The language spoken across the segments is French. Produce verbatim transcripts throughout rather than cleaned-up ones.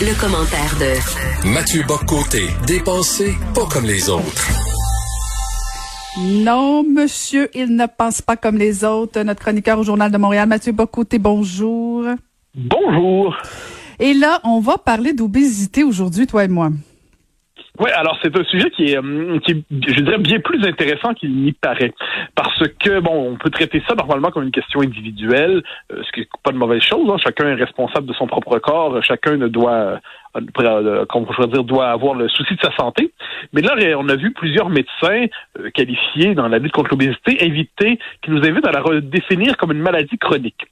Le, le commentaire de Mathieu Bock-Côté, dépensé pas comme les autres. Non, monsieur, il ne pense pas comme les autres. Notre chroniqueur au Journal de Montréal, Mathieu Bock-Côté, bonjour. Bonjour. Et là, on va parler d'obésité aujourd'hui, toi et moi. Oui, alors c'est un sujet qui est, qui est, je dirais, bien plus intéressant qu'il n'y paraît, parce que, bon, on peut traiter ça normalement comme une question individuelle, ce qui n'est pas de mauvaise chose, hein. Chacun est responsable de son propre corps, chacun ne doit, comme je veux dire, doit avoir le souci de sa santé, mais là, on a vu plusieurs médecins qualifiés dans la lutte contre l'obésité, invités, qui nous invitent à la redéfinir comme une maladie chronique.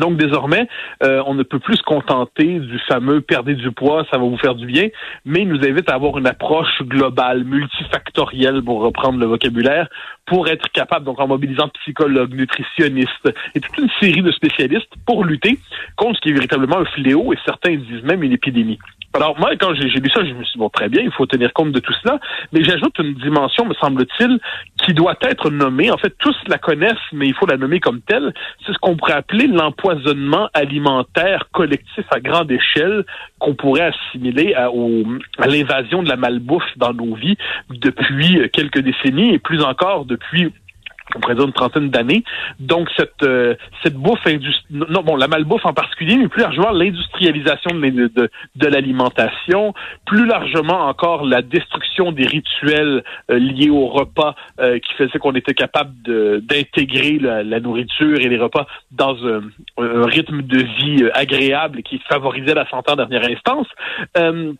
Donc, désormais, euh, on ne peut plus se contenter du fameux « perdez du poids, ça va vous faire du bien », mais il nous invite à avoir une approche globale, multifactorielle, pour reprendre le vocabulaire, pour être capable, donc en mobilisant psychologues, nutritionnistes, et toute une série de spécialistes pour lutter contre ce qui est véritablement un fléau, et certains disent même une épidémie. Alors, moi, quand j'ai, j'ai lu ça, je me suis dit, bon, très bien, il faut tenir compte de tout cela, mais j'ajoute une dimension, me semble-t-il, qui doit être nommée. En fait, tous la connaissent, mais il faut la nommer comme telle. C'est ce qu'on pourrait appeler l'empoisonnement alimentaire collectif à grande échelle, qu'on pourrait assimiler à, au, à l'invasion de la malbouffe dans nos vies depuis quelques décennies, et plus encore depuis... on pourrait dire une trentaine d'années. Donc, cette euh, cette bouffe, industrie... non bon, la malbouffe en particulier, mais plus largement l'industrialisation de, de, de l'alimentation, plus largement encore la destruction des rituels euh, liés au repas euh, qui faisait qu'on était capable de, d'intégrer la, la nourriture et les repas dans un, un rythme de vie agréable et qui favorisait la santé en dernière instance. Euh,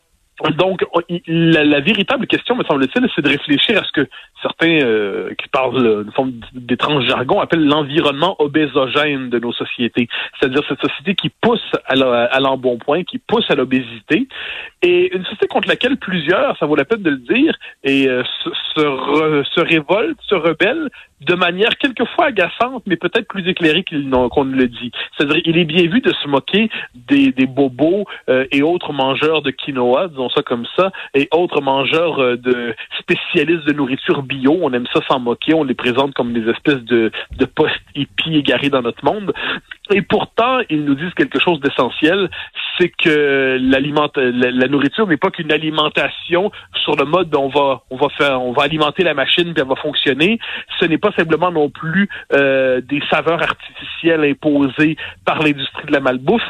Donc, la, la véritable question, me semble-t-il, c'est de réfléchir à ce que certains euh, qui parlent une forme d'étrange jargon appellent l'environnement obésogène de nos sociétés, c'est-à-dire cette société qui pousse à, la, à l'embonpoint, qui pousse à l'obésité, et une société contre laquelle plusieurs, ça vaut la peine de le dire, et euh, se, se, re, se révoltent, se rebellent, de manière quelquefois agaçante, mais peut-être plus éclairée qu'ils n'ont, qu'on ne le dit. C'est-à-dire, il est bien vu de se moquer des, des bobos euh, et autres mangeurs de quinoa, disons ça comme ça, et autres mangeurs euh, de spécialistes de nourriture bio. On aime ça s'en moquer, on les présente comme des espèces de, de post-hippies égarés dans notre monde. Et pourtant, ils nous disent quelque chose d'essentiel, c'est que l'alimente, la, la nourriture n'est pas qu'une alimentation sur le mode on va, on va faire, on va alimenter la machine puis elle va fonctionner. Ce n'est pas simplement non plus euh, des saveurs artificielles imposées par l'industrie de la malbouffe.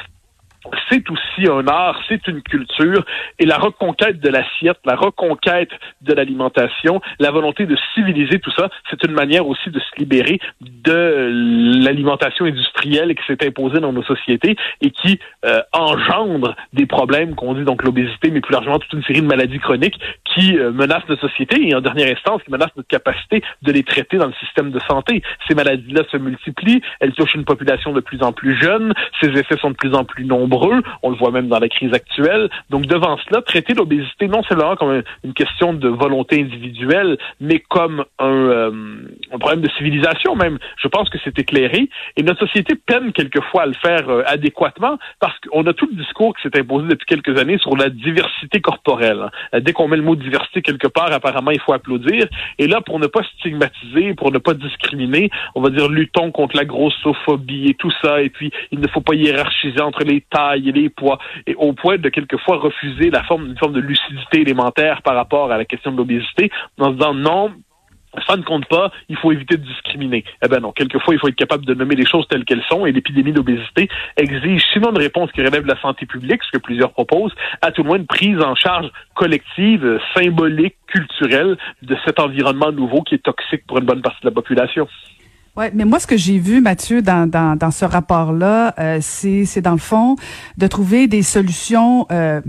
C'est aussi un art, c'est une culture, et la reconquête de l'assiette, la reconquête de l'alimentation, la volonté de civiliser tout ça, c'est une manière aussi de se libérer de l'alimentation industrielle qui s'est imposée dans nos sociétés et qui euh, engendre des problèmes qu'on dit donc l'obésité, mais plus largement toute une série de maladies chroniques qui euh, menacent notre société et en dernière instance qui menacent notre capacité de les traiter dans le système de santé. Ces maladies-là se multiplient, elles touchent une population de plus en plus jeune, ses effets sont de plus en plus nombreux. On le voit même dans la crise actuelle. Donc, devant cela, traiter l'obésité non seulement comme une question de volonté individuelle, mais comme un, euh, un problème de civilisation même. Je pense que c'est éclairé. Et notre société peine quelquefois à le faire euh, adéquatement parce qu'on a tout le discours qui s'est imposé depuis quelques années sur la diversité corporelle. Dès qu'on met le mot diversité quelque part, apparemment, il faut applaudir. Et là, pour ne pas stigmatiser, pour ne pas discriminer, on va dire luttons contre la grossophobie et tout ça. Et puis, il ne faut pas hiérarchiser entre les tailles et les poids, et au point de quelquefois refuser la forme, une forme de lucidité élémentaire par rapport à la question de l'obésité, en se disant non, ça ne compte pas, il faut éviter de discriminer. Eh ben non, quelquefois, il faut être capable de nommer les choses telles qu'elles sont, et l'épidémie d'obésité exige, sinon une réponse qui relève de la santé publique, ce que plusieurs proposent, à tout le moins une prise en charge collective, symbolique, culturelle, de cet environnement nouveau qui est toxique pour une bonne partie de la population. Ouais, mais moi ce que j'ai vu, Mathieu, dans dans dans ce rapport-là, euh, c'est c'est dans le fond de trouver des solutions euh,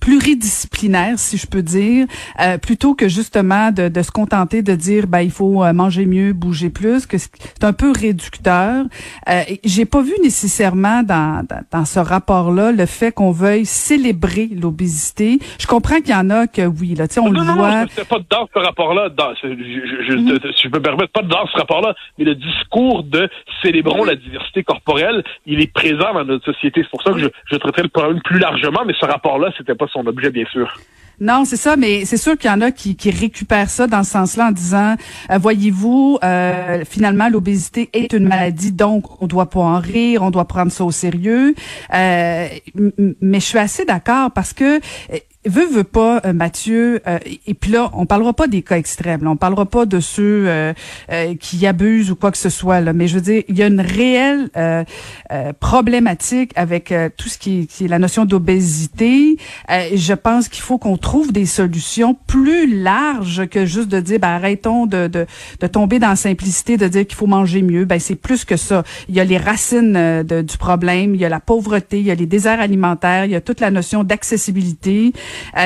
pluridisciplinaire, si je peux dire, euh, plutôt que justement de, de se contenter de dire ben il faut manger mieux, bouger plus, que c'est un peu réducteur. Euh, j'ai pas vu nécessairement dans, dans dans ce rapport-là le fait qu'on veuille célébrer l'obésité. Je comprends qu'il y en a que oui là, tu sais on non, le non, voit. Non, c'est pas dans ce rapport-là, dans, je, je, mm. te, te, je peux me permettre pas dans ce rapport-là, mais le discours de célébrons mm. la diversité corporelle, il est présent dans notre société. C'est pour ça que je, je traiterai le problème plus largement, mais ce rapport-là, c'était pas son objet, bien sûr. Non, c'est ça, mais c'est sûr qu'il y en a qui, qui récupèrent ça dans ce sens-là en disant, euh, voyez-vous, euh, finalement, l'obésité est une maladie, donc on doit pas en rire, on doit prendre ça au sérieux. Euh, mais je suis assez d'accord parce que... Veux, veux pas, euh, Mathieu, euh, et puis là, on parlera pas des cas extrêmes, là, on parlera pas de ceux euh, euh, qui abusent ou quoi que ce soit, là, mais je veux dire, il y a une réelle euh, euh, problématique avec euh, tout ce qui est, qui est la notion d'obésité. Euh, je pense qu'il faut qu'on trouve des solutions plus larges que juste de dire, ben, arrêtons de, de, de tomber dans la simplicité, de dire qu'il faut manger mieux. Ben, c'est plus que ça. Il y a les racines euh, de, du problème, il y a la pauvreté, il y a les déserts alimentaires, il y a toute la notion d'accessibilité. Euh,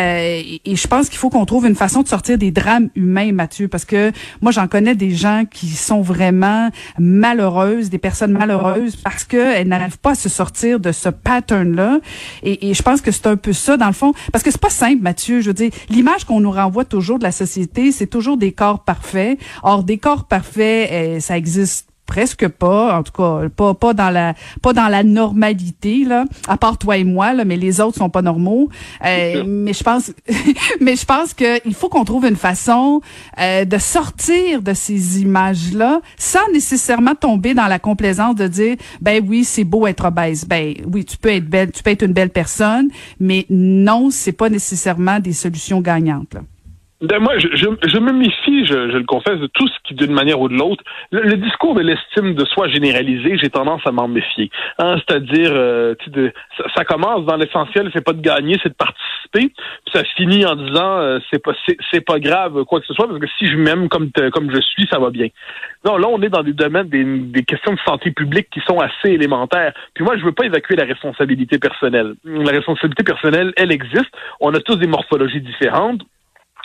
et je pense qu'il faut qu'on trouve une façon de sortir des drames humains, Mathieu, parce que moi, j'en connais des gens qui sont vraiment malheureuses, des personnes malheureuses, parce qu'elles n'arrivent pas à se sortir de ce pattern-là. Et, et je pense que c'est un peu ça, dans le fond, parce que c'est pas simple, Mathieu. Je veux dire, l'image qu'on nous renvoie toujours de la société, c'est toujours des corps parfaits. Or, des corps parfaits, eh, ça existe presque pas, en tout cas pas pas dans la pas dans la normalité là, à part toi et moi là, mais les autres sont pas normaux. Euh, mais je pense mais je pense que il faut qu'on trouve une façon euh, de sortir de ces images là sans nécessairement tomber dans la complaisance de dire ben oui, c'est beau être obèse. Ben oui, tu peux être belle, tu peux être une belle personne, mais non, c'est pas nécessairement des solutions gagnantes là. Ben moi, je, je, je me méfie, je, je le confesse, de tout ce qui, d'une manière ou de l'autre, le, le discours de l'estime de soi généralisé, j'ai tendance à m'en méfier. Hein, c'est-à-dire, euh, de, ça, ça commence dans l'essentiel, c'est pas de gagner, c'est de participer. Puis ça finit en disant, euh, c'est pas, c'est, c'est pas grave, quoi que ce soit, parce que si je m'aime comme, te, comme je suis, ça va bien. Non, là, on est dans des domaines, des, des questions de santé publique qui sont assez élémentaires. Puis moi, je veux pas évacuer la responsabilité personnelle. La responsabilité personnelle, elle existe. On a tous des morphologies différentes.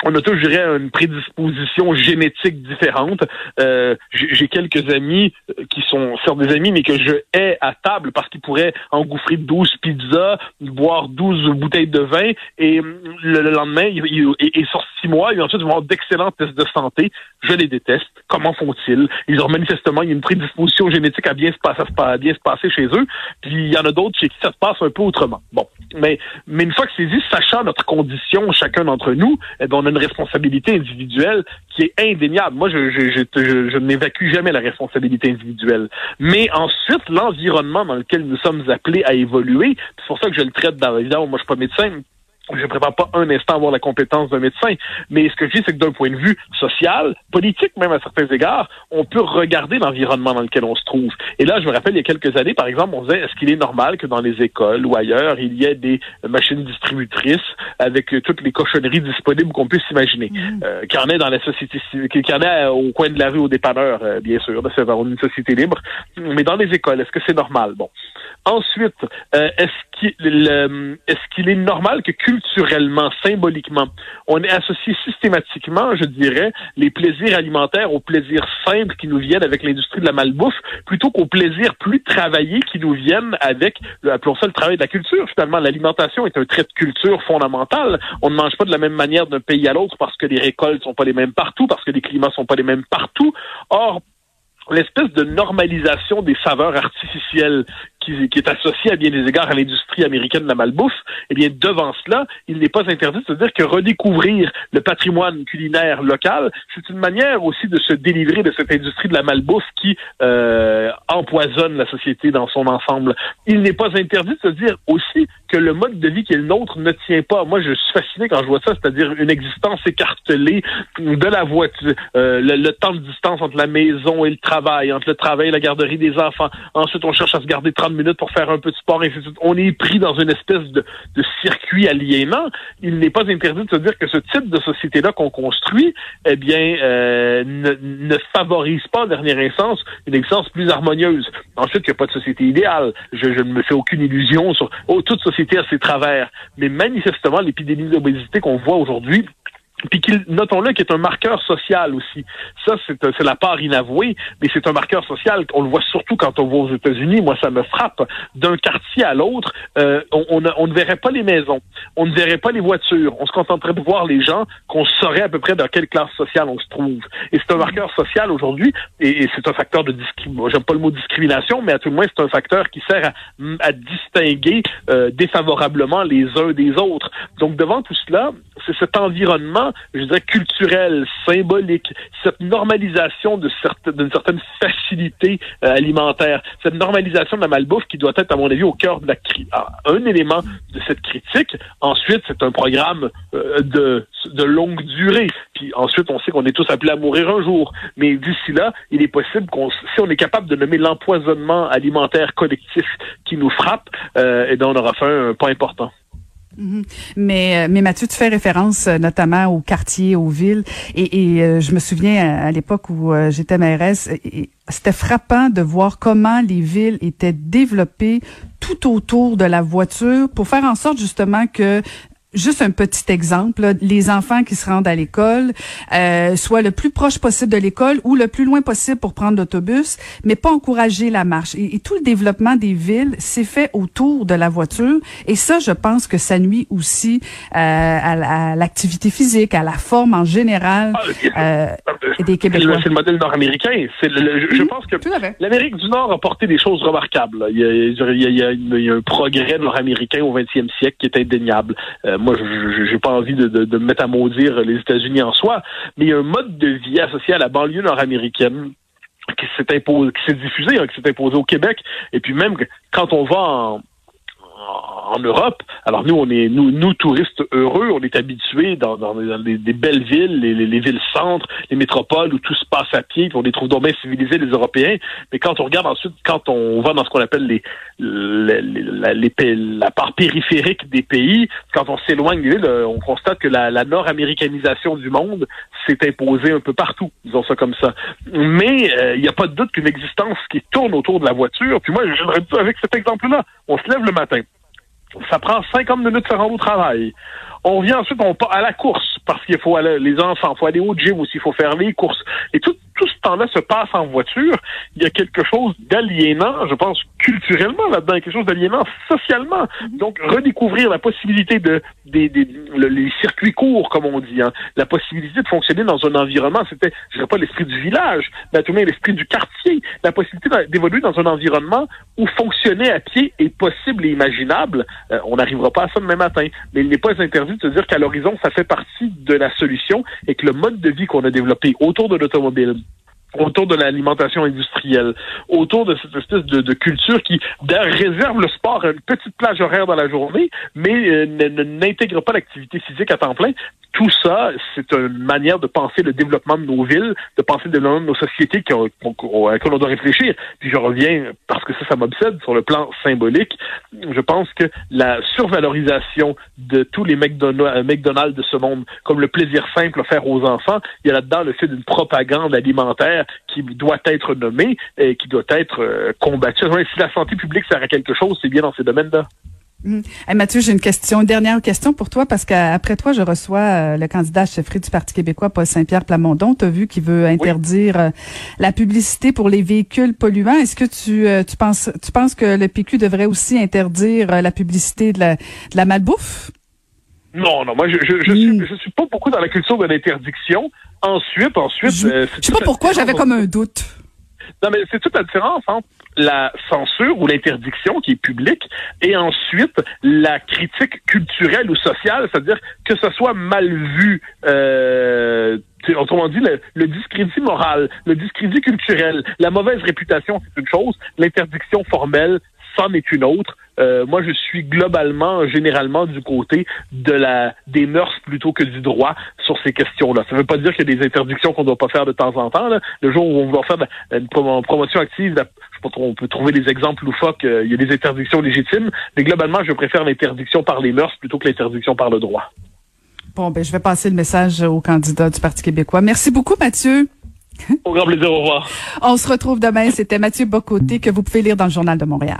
On a tous, je dirais, une prédisposition génétique différente. Euh, j'ai quelques amis qui sont certes des amis, mais que je hais à table parce qu'ils pourraient engouffrer douze pizzas, boire douze bouteilles de vin, et le, le lendemain, ils il, il, il sortent six mois, et ensuite ils vont avoir d'excellents tests de santé. Je les déteste. Comment font-ils? Ils ont manifestement il y a une prédisposition génétique à bien se passer, à bien se passer chez eux, puis il y en a d'autres chez qui ça se passe un peu autrement. Bon, mais, mais une fois que c'est dit, sachant notre condition, chacun d'entre nous, eh bien, on a une responsabilité individuelle qui est indéniable. Moi, je, je, je, je, je n'évacue jamais la responsabilité individuelle. Mais ensuite, l'environnement dans lequel nous sommes appelés à évoluer, c'est pour ça que je le traite dans l'évidence. Moi, je suis pas médecin. Je ne prépare pas un instant à avoir la compétence d'un médecin, mais ce que je dis, c'est que d'un point de vue social, politique même à certains égards, on peut regarder l'environnement dans lequel on se trouve. Et là, je me rappelle, il y a quelques années, par exemple, on disait, est-ce qu'il est normal que dans les écoles ou ailleurs, il y ait des machines distributrices avec toutes les cochonneries disponibles qu'on puisse imaginer, mmh. euh, qu'il y en ait dans la société, qu'il y en ait au coin de la rue, au dépanneur, euh, bien sûr, c'est une société libre, mais dans les écoles, est-ce que c'est normal? Bon. Ensuite, euh, est-ce qu'il, le, est-ce qu'il est normal que culturellement, symboliquement, on ait associé systématiquement, je dirais, les plaisirs alimentaires aux plaisirs simples qui nous viennent avec l'industrie de la malbouffe, plutôt qu'aux plaisirs plus travaillés qui nous viennent avec, appelons ça le travail de la culture. Finalement, l'alimentation est un trait de culture fondamental. On ne mange pas de la même manière d'un pays à l'autre parce que les récoltes sont pas les mêmes partout, parce que les climats sont pas les mêmes partout. Or, l'espèce de normalisation des saveurs artificielles qui, qui est associée à bien des égards à l'industrie américaine de la malbouffe, eh bien, devant cela, il n'est pas interdit de se dire que redécouvrir le patrimoine culinaire local, c'est une manière aussi de se délivrer de cette industrie de la malbouffe qui euh, empoisonne la société dans son ensemble. Il n'est pas interdit de se dire aussi que le mode de vie qui est le nôtre ne tient pas. Moi, je suis fasciné quand je vois ça, c'est-à-dire une existence écartelée de la voiture, euh, le, le temps de distance entre la maison et le travail, entre le travail et la garderie des enfants. Ensuite, on cherche à se garder trente minutes pour faire un peu de sport, et ainsi de suite. On est pris dans une espèce de, de circuit aliénant. Il n'est pas interdit de se dire que ce type de société-là qu'on construit, eh bien, euh, ne, ne favorise pas, en dernier instance, une existence plus harmonieuse. Ensuite, il n'y a pas de société idéale. Je, je ne me fais aucune illusion sur oh, toute société a ses travers. Mais manifestement, l'épidémie d'obésité qu'on voit aujourd'hui, puis qu'il, notons-le, qui est un marqueur social aussi. Ça, c'est, c'est la part inavouée, mais c'est un marqueur social. On le voit surtout quand on va aux États-Unis. Moi, ça me frappe. D'un quartier à l'autre, euh, on, on, on ne verrait pas les maisons, on ne verrait pas les voitures. On se contenterait de voir les gens qu'on saurait à peu près dans quelle classe sociale on se trouve. Et c'est un marqueur social aujourd'hui, et, et c'est un facteur de discrimination. J'aime pas le mot discrimination, mais à tout le moins, c'est un facteur qui sert à, à distinguer euh, défavorablement les uns des autres. Donc, devant tout cela, c'est cet environnement, je dirais, culturel, symbolique, cette normalisation de certes, d'une certaine facilité euh, alimentaire, cette normalisation de la malbouffe qui doit être, à mon avis, au cœur de la cri- ah, un élément de cette critique. Ensuite, c'est un programme euh, de, de longue durée. Puis ensuite, on sait qu'on est tous appelés à mourir un jour. Mais d'ici là, il est possible qu'on, si on est capable de nommer l'empoisonnement alimentaire collectif qui nous frappe, euh, eh bien, on aura fait un pas important. Mm-hmm. Mais, mais Mathieu, tu fais référence notamment aux quartiers, aux villes, et, et euh, je me souviens à, à l'époque où euh, j'étais mairesse, et, et c'était frappant de voir comment les villes étaient développées tout autour de la voiture pour faire en sorte justement que, juste un petit exemple, là, les enfants qui se rendent à l'école euh, soient le plus proche possible de l'école ou le plus loin possible pour prendre l'autobus, mais pas encourager la marche. Et, et tout le développement des villes s'est fait autour de la voiture. Et ça, je pense que ça nuit aussi euh, à, à l'activité physique, à la forme en général euh, des Québécois. C'est le modèle nord-américain. C'est le, le, je, je pense que l'Amérique du Nord a porté des choses remarquables. Il y a, il y a, il y a, une, il y a un progrès nord-américain au vingtième siècle qui est indéniable. Euh, Moi, je j'ai pas envie de, de, de me mettre à maudire les États-Unis en soi, mais il y a un mode de vie associé à la banlieue nord-américaine qui s'est imposé, qui s'est diffusé, hein, qui s'est imposé au Québec. Et puis même quand on va en en Europe, alors nous, on est nous, nous touristes heureux, on est habitués dans, dans, dans des, des belles villes, les, les, les villes-centres, les métropoles où tout se passe à pied, puis on les trouve donc bien civilisés, les Européens. Mais quand on regarde ensuite, quand on va dans ce qu'on appelle les, les, les, la, les la part périphérique des pays, quand on s'éloigne des villes, on constate que la, la nord-américanisation du monde s'est imposée un peu partout, disons ça comme ça. Mais il euh, n'y a pas de doute qu'une existence qui tourne autour de la voiture, puis moi, je, avec cet exemple-là, on se lève le matin. Ça prend cinquante minutes de se rendre au travail. On revient ensuite, on part à la course, parce qu'il faut aller, les enfants, il faut aller au gym aussi, il faut faire les courses. Et tout, tout ce temps-là se passe en voiture. Il y a quelque chose d'aliénant, je pense, culturellement là-dedans, quelque chose d'aliénant socialement. Donc, redécouvrir la possibilité de, des, des, le, les circuits courts, comme on dit, hein, la possibilité de fonctionner dans un environnement, c'était, je dirais pas l'esprit du village, mais à tout le monde l'esprit du quartier, la possibilité d'évoluer dans un environnement où fonctionner à pied est possible et imaginable. Euh, on n'arrivera pas à ça demain matin, mais il n'est pas interdit de se dire qu'à l'horizon, ça fait partie de la solution et que le mode de vie qu'on a développé autour de l'automobile, autour de l'alimentation industrielle, autour de cette espèce de, de culture qui réserve le sport à une petite plage horaire dans la journée, mais euh, n'intègre pas l'activité physique à temps plein. Tout ça, c'est une manière de penser le développement de nos villes, de penser le développement de nos sociétés qui ont, à laquelle on doit réfléchir. Puis je reviens, parce que ça, ça m'obsède, sur le plan symbolique. Je pense que la survalorisation de tous les McDonald's de ce monde, comme le plaisir simple offert aux enfants, il y a là-dedans le fait d'une propagande alimentaire qui doit être nommée et qui doit être combattue. Si la santé publique sert à quelque chose, c'est bien dans ces domaines-là. Mmh. Hey Mathieu, j'ai une question, une dernière question pour toi, parce qu'après toi, je reçois euh, le candidat à chefferie du Parti québécois, Paul Saint-Pierre Plamondon. Tu as vu qu'il veut interdire oui. euh, la publicité pour les véhicules polluants. Est-ce que tu, euh, tu, penses, tu penses que le P Q devrait aussi interdire euh, la publicité de la, de la malbouffe? Non, non, moi, je je, je, mmh. suis, je suis pas beaucoup dans la culture de l'interdiction. Ensuite, ensuite... Je, euh, je sais pas pourquoi, j'avais comme un doute. Non, mais c'est toute la différence entre la censure ou l'interdiction qui est publique et ensuite la critique culturelle ou sociale, c'est-à-dire que ce soit mal vu, euh, autrement dit, le, le discrédit moral, le discrédit culturel, la mauvaise réputation, c'est une chose, l'interdiction formelle, c'en est une autre. Euh, moi, je suis globalement, généralement, du côté de la des mœurs plutôt que du droit sur ces questions-là. Ça ne veut pas dire qu'il y a des interdictions qu'on ne doit pas faire de temps en temps, là. Le jour où on va faire ben, une promotion active, ben, je sais pas, on peut trouver des exemples loufoques, euh, il y a des interdictions légitimes, mais globalement, je préfère l'interdiction par les mœurs plutôt que l'interdiction par le droit. Bon, ben, je vais passer le message aux candidats du Parti québécois. Merci beaucoup, Mathieu. Au grand plaisir, au revoir. On se retrouve demain. C'était Mathieu Bock-Côté que vous pouvez lire dans le Journal de Montréal.